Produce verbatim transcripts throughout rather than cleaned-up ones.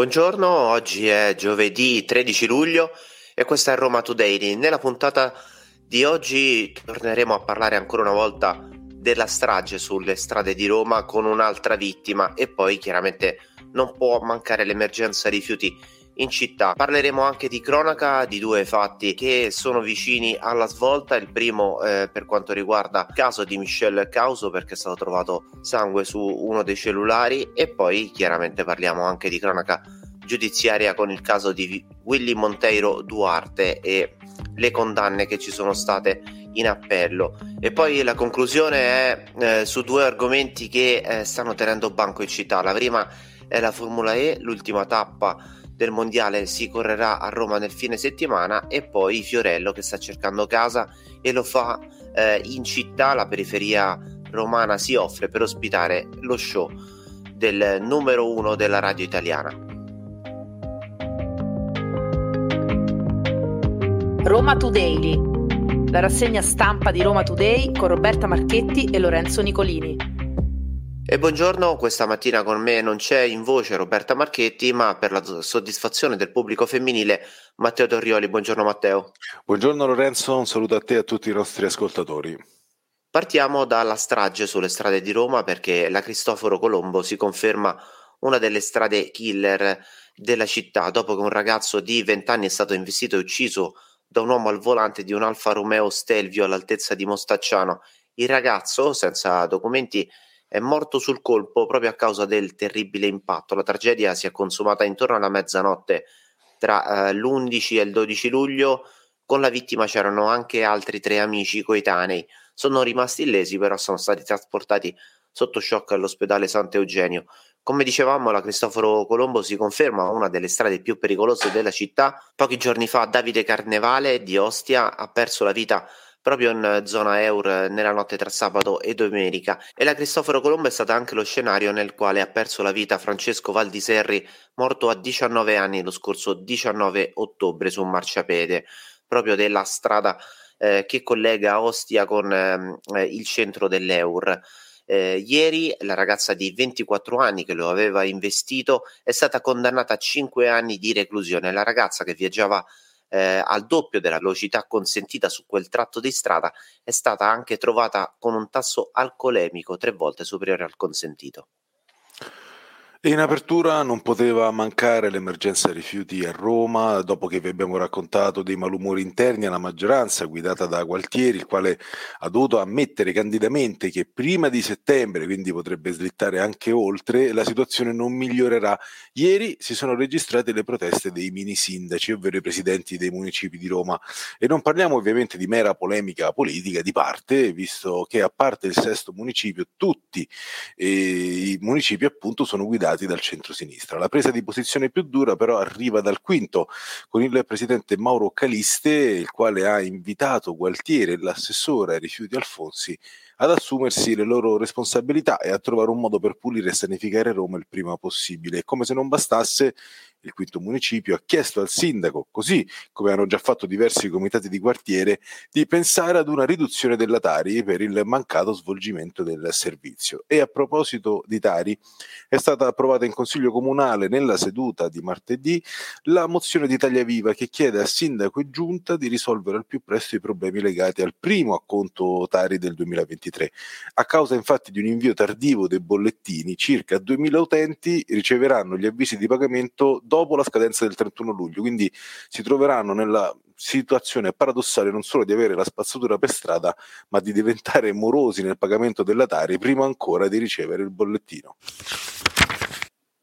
Buongiorno, oggi è giovedì tredici luglio e questa è RomaToday. Nella puntata di oggi torneremo a parlare ancora una volta della strage sulle strade di Roma con un'altra vittima e poi chiaramente non può mancare l'emergenza rifiuti in città. Parleremo anche di cronaca di due fatti che sono vicini alla svolta. Il primo eh, per quanto riguarda il caso di Michelle Causo, perché è stato trovato sangue su uno dei cellulari, e poi chiaramente parliamo anche di cronaca giudiziaria con il caso di Willy Monteiro Duarte e le condanne che ci sono state in appello. E poi la conclusione è eh, su due argomenti che eh, stanno tenendo banco in città. La prima è la Formula E, l'ultima tappa del mondiale si correrà a Roma nel fine settimana, e poi Fiorello che sta cercando casa e lo fa eh, in città. La periferia romana si offre per ospitare lo show del numero uno della radio italiana. Roma Today, la rassegna stampa di Roma Today con Roberta Marchetti e Lorenzo Nicolini. E buongiorno, questa mattina con me non c'è in voce Roberta Marchetti, ma per la soddisfazione del pubblico femminile Matteo Torrioli. Buongiorno Matteo. Buongiorno Lorenzo, un saluto a te e a tutti i nostri ascoltatori. Partiamo dalla strage sulle strade di Roma, perché la Cristoforo Colombo si conferma una delle strade killer della città, dopo che un ragazzo di venti anni è stato investito e ucciso da un uomo al volante di un Alfa Romeo Stelvio all'altezza di Mostacciano. Il ragazzo, senza documenti, è morto sul colpo proprio a causa del terribile impatto. La tragedia si è consumata intorno alla mezzanotte tra eh, l'undici e il dodici luglio. Con la vittima c'erano anche altri tre amici coetanei. Sono rimasti illesi, però sono stati trasportati sotto shock all'ospedale Sant'Eugenio. Come dicevamo, la Cristoforo Colombo si conferma una delle strade più pericolose della città. Pochi giorni fa Davide Carnevale di Ostia ha perso la vita proprio in zona E U R nella notte tra sabato e domenica, e la Cristoforo Colombo è stata anche lo scenario nel quale ha perso la vita Francesco Valdiserri, morto a diciannove anni lo scorso diciannove ottobre su un marciapiede proprio della strada eh, che collega Ostia con eh, il centro dell'E U R. Eh, ieri la ragazza di ventiquattro anni che lo aveva investito è stata condannata a cinque anni di reclusione. La ragazza, che viaggiava Eh, al doppio della velocità consentita su quel tratto di strada, è stata anche trovata con un tasso alcolemico tre volte superiore al consentito. In apertura non poteva mancare l'emergenza rifiuti a Roma, dopo che vi abbiamo raccontato dei malumori interni alla maggioranza guidata da Gualtieri, il quale ha dovuto ammettere candidamente che prima di settembre, quindi potrebbe slittare anche oltre, la situazione non migliorerà. Ieri si sono registrate le proteste dei mini sindaci, ovvero i presidenti dei municipi di Roma, e non parliamo ovviamente di mera polemica politica di parte, visto che a parte il sesto municipio tutti eh, i municipi appunto sono guidati dal centro-sinistra. La presa di posizione più dura però arriva dal quinto, con il presidente Mauro Caliste, il quale ha invitato Gualtieri e l'assessore ai rifiuti Alfonsi ad assumersi le loro responsabilità e a trovare un modo per pulire e sanificare Roma il prima possibile. E come se non bastasse, il quinto municipio ha chiesto al sindaco, così come hanno già fatto diversi comitati di quartiere, di pensare ad una riduzione della Tari per il mancato svolgimento del servizio. E a proposito di Tari, è stata approvata in Consiglio Comunale nella seduta di martedì la mozione di Tagliaviva che chiede al sindaco e giunta di risolvere al più presto i problemi legati al primo acconto Tari del duemilaventitré. A causa infatti di un invio tardivo dei bollettini, circa duemila utenti riceveranno gli avvisi di pagamento dopo la scadenza del trentuno luglio, quindi si troveranno nella situazione paradossale non solo di avere la spazzatura per strada, ma di diventare morosi nel pagamento della Tari prima ancora di ricevere il bollettino.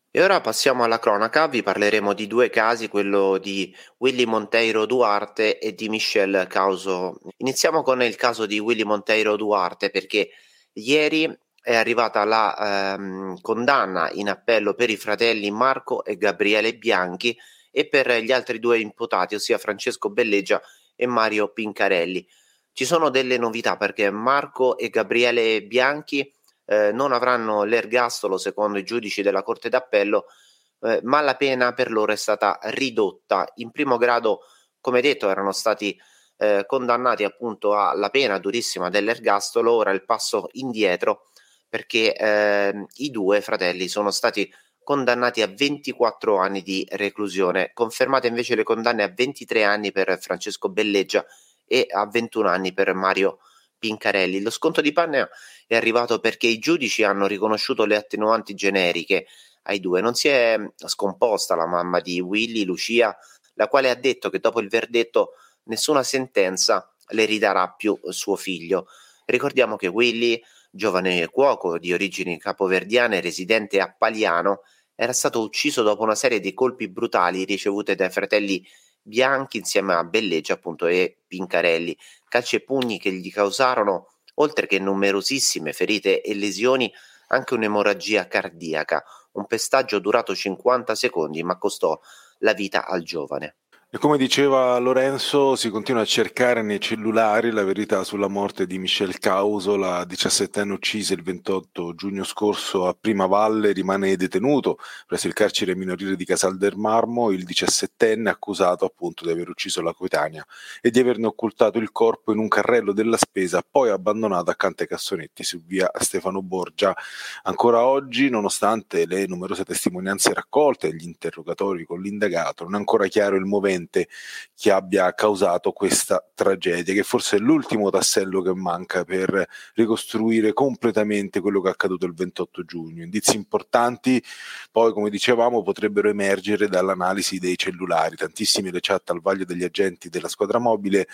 E ora passiamo alla cronaca. Vi parleremo di due casi, quello di Willy Monteiro Duarte e di Michelle Causo. Iniziamo con il caso di Willy Monteiro Duarte, perché ieri è arrivata la ehm, condanna in appello per i fratelli Marco e Gabriele Bianchi e per gli altri due imputati, ossia Francesco Belleggia e Mario Pincarelli. Ci sono delle novità, perché Marco e Gabriele Bianchi Eh, non avranno l'ergastolo secondo i giudici della Corte d'Appello, eh, ma la pena per loro è stata ridotta. In primo grado, come detto, erano stati eh, condannati appunto alla pena durissima dell'ergastolo. Ora il passo indietro, perché eh, i due fratelli sono stati condannati a ventiquattro anni di reclusione. Confermate invece le condanne a ventitré anni per Francesco Belleggia e a ventuno anni per Mario Pincarelli. Lo sconto di Panna è arrivato perché i giudici hanno riconosciuto le attenuanti generiche ai due. Non si è scomposta la mamma di Willy, Lucia, la quale ha detto che dopo il verdetto nessuna sentenza le ridarà più suo figlio. Ricordiamo che Willy, giovane cuoco di origini capoverdiane residente a Paliano, era stato ucciso dopo una serie di colpi brutali ricevute dai fratelli Bianchi insieme a Belleggia, appunto, e Pincarelli, calci e pugni che gli causarono, oltre che numerosissime ferite e lesioni, anche un'emorragia cardiaca, un pestaggio durato cinquanta secondi ma costò la vita al giovane. E come diceva Lorenzo, si continua a cercare nei cellulari la verità sulla morte di Michelle Causo, la diciassettenne uccisa il ventotto giugno scorso a Primavalle. Rimane detenuto presso il carcere minorile di Casal del Marmo il diciassettenne accusato appunto di aver ucciso la coetanea e di averne occultato il corpo in un carrello della spesa poi abbandonato accanto ai cassonetti su via Stefano Borgia. Ancora oggi, nonostante le numerose testimonianze raccolte e gli interrogatori con l'indagato, non è ancora chiaro il movente che abbia causato questa tragedia, che forse è l'ultimo tassello che manca per ricostruire completamente quello che è accaduto il ventotto giugno. Indizi importanti poi, come dicevamo, potrebbero emergere dall'analisi dei cellulari, tantissime le chat al vaglio degli agenti della squadra mobile,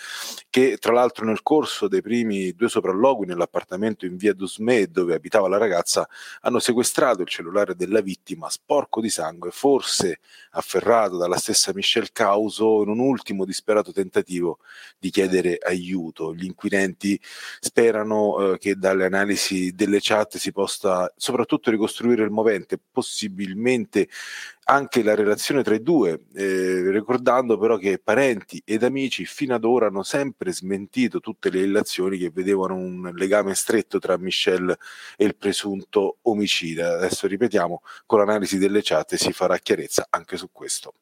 che tra l'altro nel corso dei primi due sopralloghi nell'appartamento in via D'Osme dove abitava la ragazza hanno sequestrato il cellulare della vittima sporco di sangue, forse afferrato dalla stessa Michelle Causo in un ultimo disperato tentativo di chiedere aiuto. Gli inquirenti sperano eh, che dalle analisi delle chat si possa soprattutto ricostruire il movente, possibilmente anche la relazione tra i due, eh, ricordando però che parenti ed amici fino ad ora hanno sempre smentito tutte le illazioni che vedevano un legame stretto tra Michelle e il presunto omicida. Adesso ripetiamo, con l'analisi delle chat si farà chiarezza anche su questo.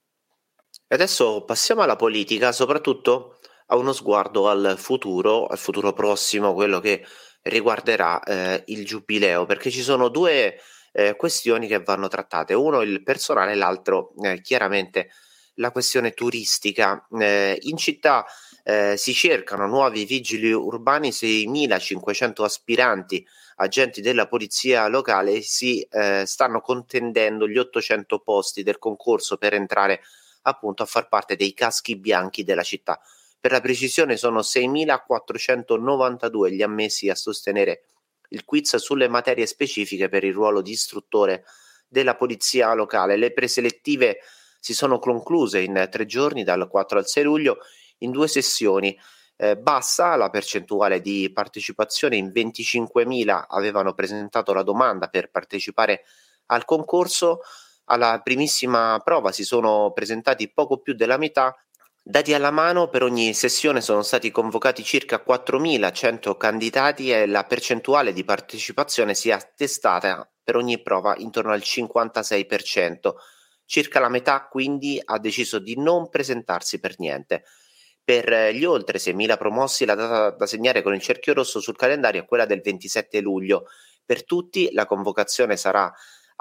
E adesso passiamo alla politica, soprattutto a uno sguardo al futuro, al futuro prossimo, quello che riguarderà eh, il Giubileo, perché ci sono due eh, questioni che vanno trattate, uno il personale, l'altro eh, chiaramente la questione turistica. Eh, in città eh, si cercano nuovi vigili urbani, seimilacinquecento aspiranti, agenti della polizia locale, si eh, stanno contendendo gli ottocento posti del concorso per entrare appunto a far parte dei caschi bianchi della città. Per la precisione sono seimilaquattrocentonovantadue gli ammessi a sostenere il quiz sulle materie specifiche per il ruolo di istruttore della polizia locale. Le preselettive si sono concluse in tre giorni, dal quattro al sei luglio, in due sessioni. Eh, bassa la percentuale di partecipazione, in venticinquemila avevano presentato la domanda per partecipare al concorso. Alla primissima prova si sono presentati poco più della metà. Dati alla mano, per ogni sessione sono stati convocati circa quattromilacento candidati e la percentuale di partecipazione si è attestata per ogni prova intorno al cinquantasei per cento. Circa la metà quindi ha deciso di non presentarsi per niente. Per gli oltre seimila promossi la data da segnare con il cerchio rosso sul calendario è quella del ventisette luglio. Per tutti la convocazione sarà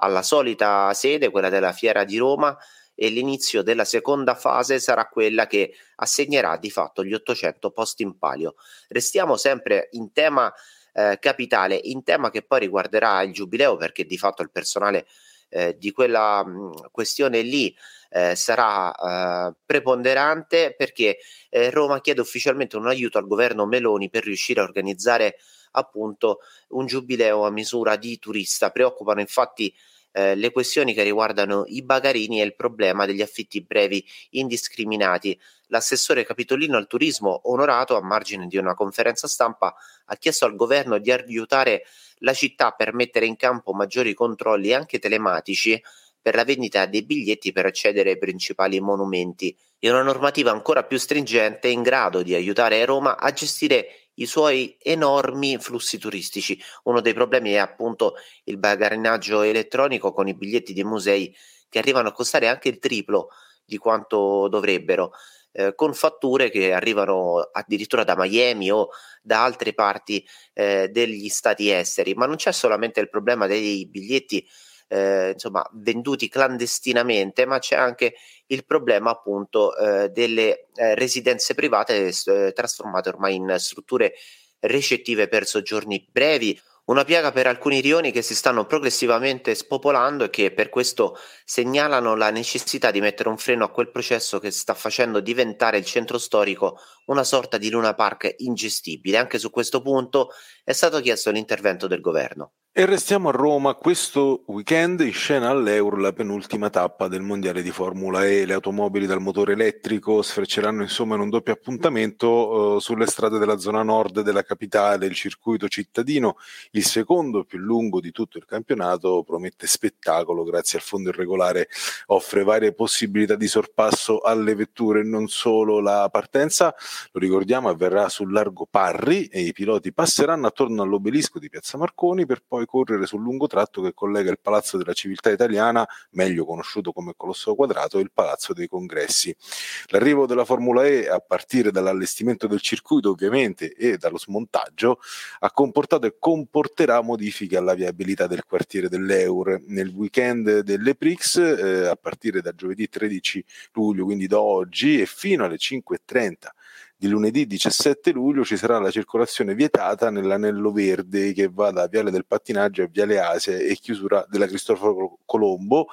alla solita sede, quella della Fiera di Roma, e l'inizio della seconda fase sarà quella che assegnerà di fatto gli ottocento posti in palio. Restiamo sempre in tema eh, capitale, in tema che poi riguarderà il Giubileo, perché di fatto il personale eh, di quella mh, questione lì eh, sarà eh, preponderante, perché eh, Roma chiede ufficialmente un aiuto al governo Meloni per riuscire a organizzare appunto un giubileo a misura di turista. Preoccupano infatti eh, le questioni che riguardano i bagarini e il problema degli affitti brevi indiscriminati. L'assessore capitolino al turismo Onorato, a margine di una conferenza stampa, ha chiesto al governo di aiutare la città per mettere in campo maggiori controlli anche telematici per la vendita dei biglietti per accedere ai principali monumenti, e una normativa ancora più stringente in grado di aiutare Roma a gestire i suoi enormi flussi turistici. Uno dei problemi è appunto il bagarinaggio elettronico, con i biglietti di musei che arrivano a costare anche il triplo di quanto dovrebbero, eh, con fatture che arrivano addirittura da Miami o da altre parti eh, degli stati esteri. Ma non c'è solamente il problema dei biglietti eh, insomma venduti clandestinamente, ma c'è anche il problema appunto eh, delle eh, residenze private eh, trasformate ormai in strutture recettive per soggiorni brevi, una piaga per alcuni rioni che si stanno progressivamente spopolando e che per questo segnalano la necessità di mettere un freno a quel processo che sta facendo diventare il centro storico una sorta di Luna Park ingestibile. Anche su questo punto è stato chiesto l'intervento del governo. E restiamo a Roma. Questo weekend in scena all'Eur la penultima tappa del mondiale di Formula E. Le automobili dal motore elettrico sfrecceranno insomma in un doppio appuntamento eh, sulle strade della zona nord della capitale. Il circuito cittadino, il secondo più lungo di tutto il campionato, promette spettacolo grazie al fondo irregolare, offre varie possibilità di sorpasso alle vetture e non solo. La partenza, lo ricordiamo, avverrà sul largo Parri e i piloti passeranno attorno all'obelisco di Piazza Marconi per poi correre sul lungo tratto che collega il Palazzo della Civiltà Italiana, meglio conosciuto come Colosseo Quadrato, e il Palazzo dei Congressi. L'arrivo della Formula E, a partire dall'allestimento del circuito ovviamente e dallo smontaggio, ha comportato e comporterà modifiche alla viabilità del quartiere dell'Eur. Nel weekend delle Prix, eh, a partire da giovedì tredici luglio, quindi da oggi, e fino alle cinque e trenta di lunedì diciassette luglio ci sarà la circolazione vietata nell'anello verde che va da Viale del Pattinaggio a Viale Asia e chiusura della Cristoforo Colombo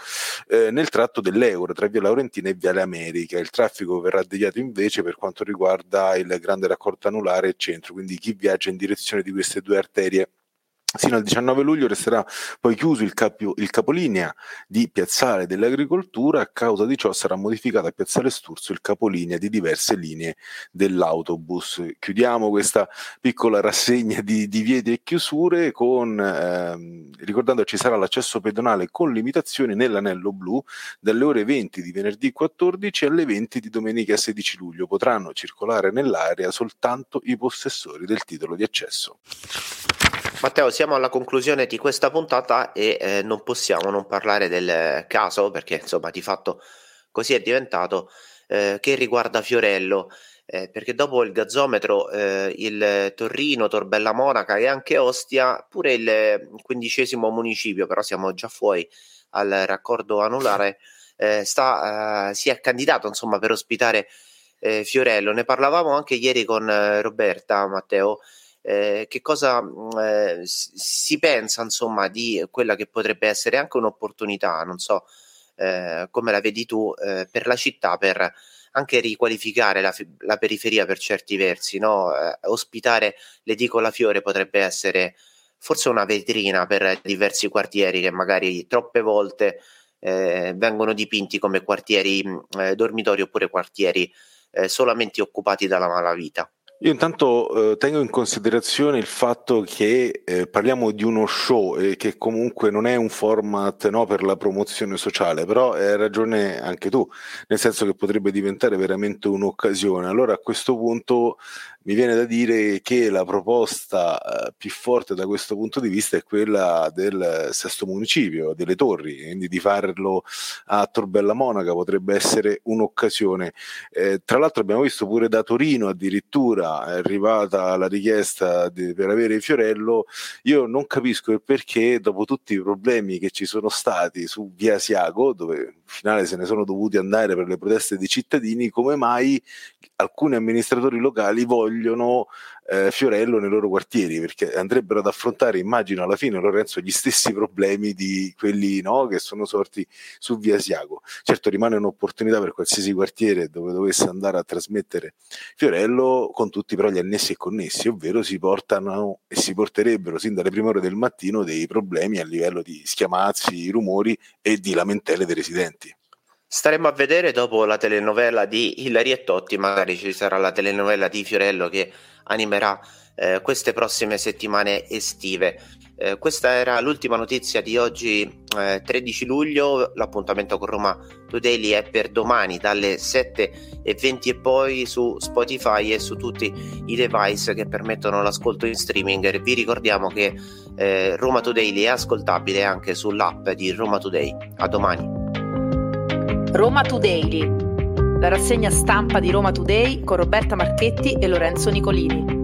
eh, nel tratto dell'Euro tra Via Laurentina e Viale America. Il traffico verrà deviato invece per quanto riguarda il grande raccordo anulare e centro, quindi chi viaggia in direzione di queste due arterie sino al diciannove luglio resterà poi chiuso il, capio, il capolinea di Piazzale dell'Agricoltura. A causa di ciò sarà modificata a Piazzale Sturzo il capolinea di diverse linee dell'autobus. Chiudiamo questa piccola rassegna di divieti e chiusure con ehm, ricordando che ci sarà l'accesso pedonale con limitazioni nell'anello blu dalle ore venti di venerdì quattordici alle venti di domenica sedici luglio. Potranno circolare nell'area soltanto i possessori del titolo di accesso. Matteo, siamo alla conclusione di questa puntata e eh, non possiamo non parlare del caso, perché insomma di fatto così è diventato, eh, che riguarda Fiorello, eh, perché dopo il gazzometro eh, il Torrino, Torbella Monaca e anche Ostia, pure il quindicesimo municipio, però siamo già fuori al raccordo anulare, eh, sta, eh, si è candidato insomma per ospitare eh, Fiorello. Ne parlavamo anche ieri con eh, Roberta, Matteo. Eh, che cosa eh, si pensa insomma di quella che potrebbe essere anche un'opportunità, non so eh, come la vedi tu, eh, per la città, per anche riqualificare la, la periferia per certi versi, no? Eh, ospitare l'edicola Fiore potrebbe essere forse una vetrina per diversi quartieri che magari troppe volte eh, vengono dipinti come quartieri eh, dormitori oppure quartieri eh, solamente occupati dalla malavita. Io intanto eh, tengo in considerazione il fatto che eh, parliamo di uno show e eh, che comunque non è un format, no, per la promozione sociale, però hai ragione anche tu, nel senso che potrebbe diventare veramente un'occasione. Allora a questo punto mi viene da dire che la proposta eh, più forte da questo punto di vista è quella del sesto municipio, delle Torri, quindi di farlo a Torbella Monaca potrebbe essere un'occasione. Eh, tra l'altro abbiamo visto pure da Torino addirittura è arrivata la richiesta di, per avere Fiorello. Io non capisco il perché, dopo tutti i problemi che ci sono stati su Via Asiago, dove in finale se ne sono dovuti andare per le proteste dei cittadini, come mai alcuni amministratori locali vogliono eh, Fiorello nei loro quartieri, perché andrebbero ad affrontare, immagino alla fine, Lorenzo, gli stessi problemi di quelli, no, che sono sorti su Via Asiago. Certo, rimane un'opportunità per qualsiasi quartiere dove dovesse andare a trasmettere Fiorello, con tutti però gli annessi e connessi, ovvero si portano e si porterebbero sin dalle prime ore del mattino dei problemi a livello di schiamazzi, rumori e di lamentele dei residenti. Staremo a vedere dopo la telenovela di Ilari e Totti, magari ci sarà la telenovela di Fiorello che animerà eh, queste prossime settimane estive. Eh, questa era l'ultima notizia di oggi, eh, tredici luglio. L'appuntamento con Roma Today è per domani dalle sette e venti e poi su Spotify e su tutti i device che permettono l'ascolto in streaming. Vi ricordiamo che eh, Roma Today è ascoltabile anche sull'app di Roma Today. A domani. Roma Today, la rassegna stampa di Roma Today con Roberta Marchetti e Lorenzo Nicolini.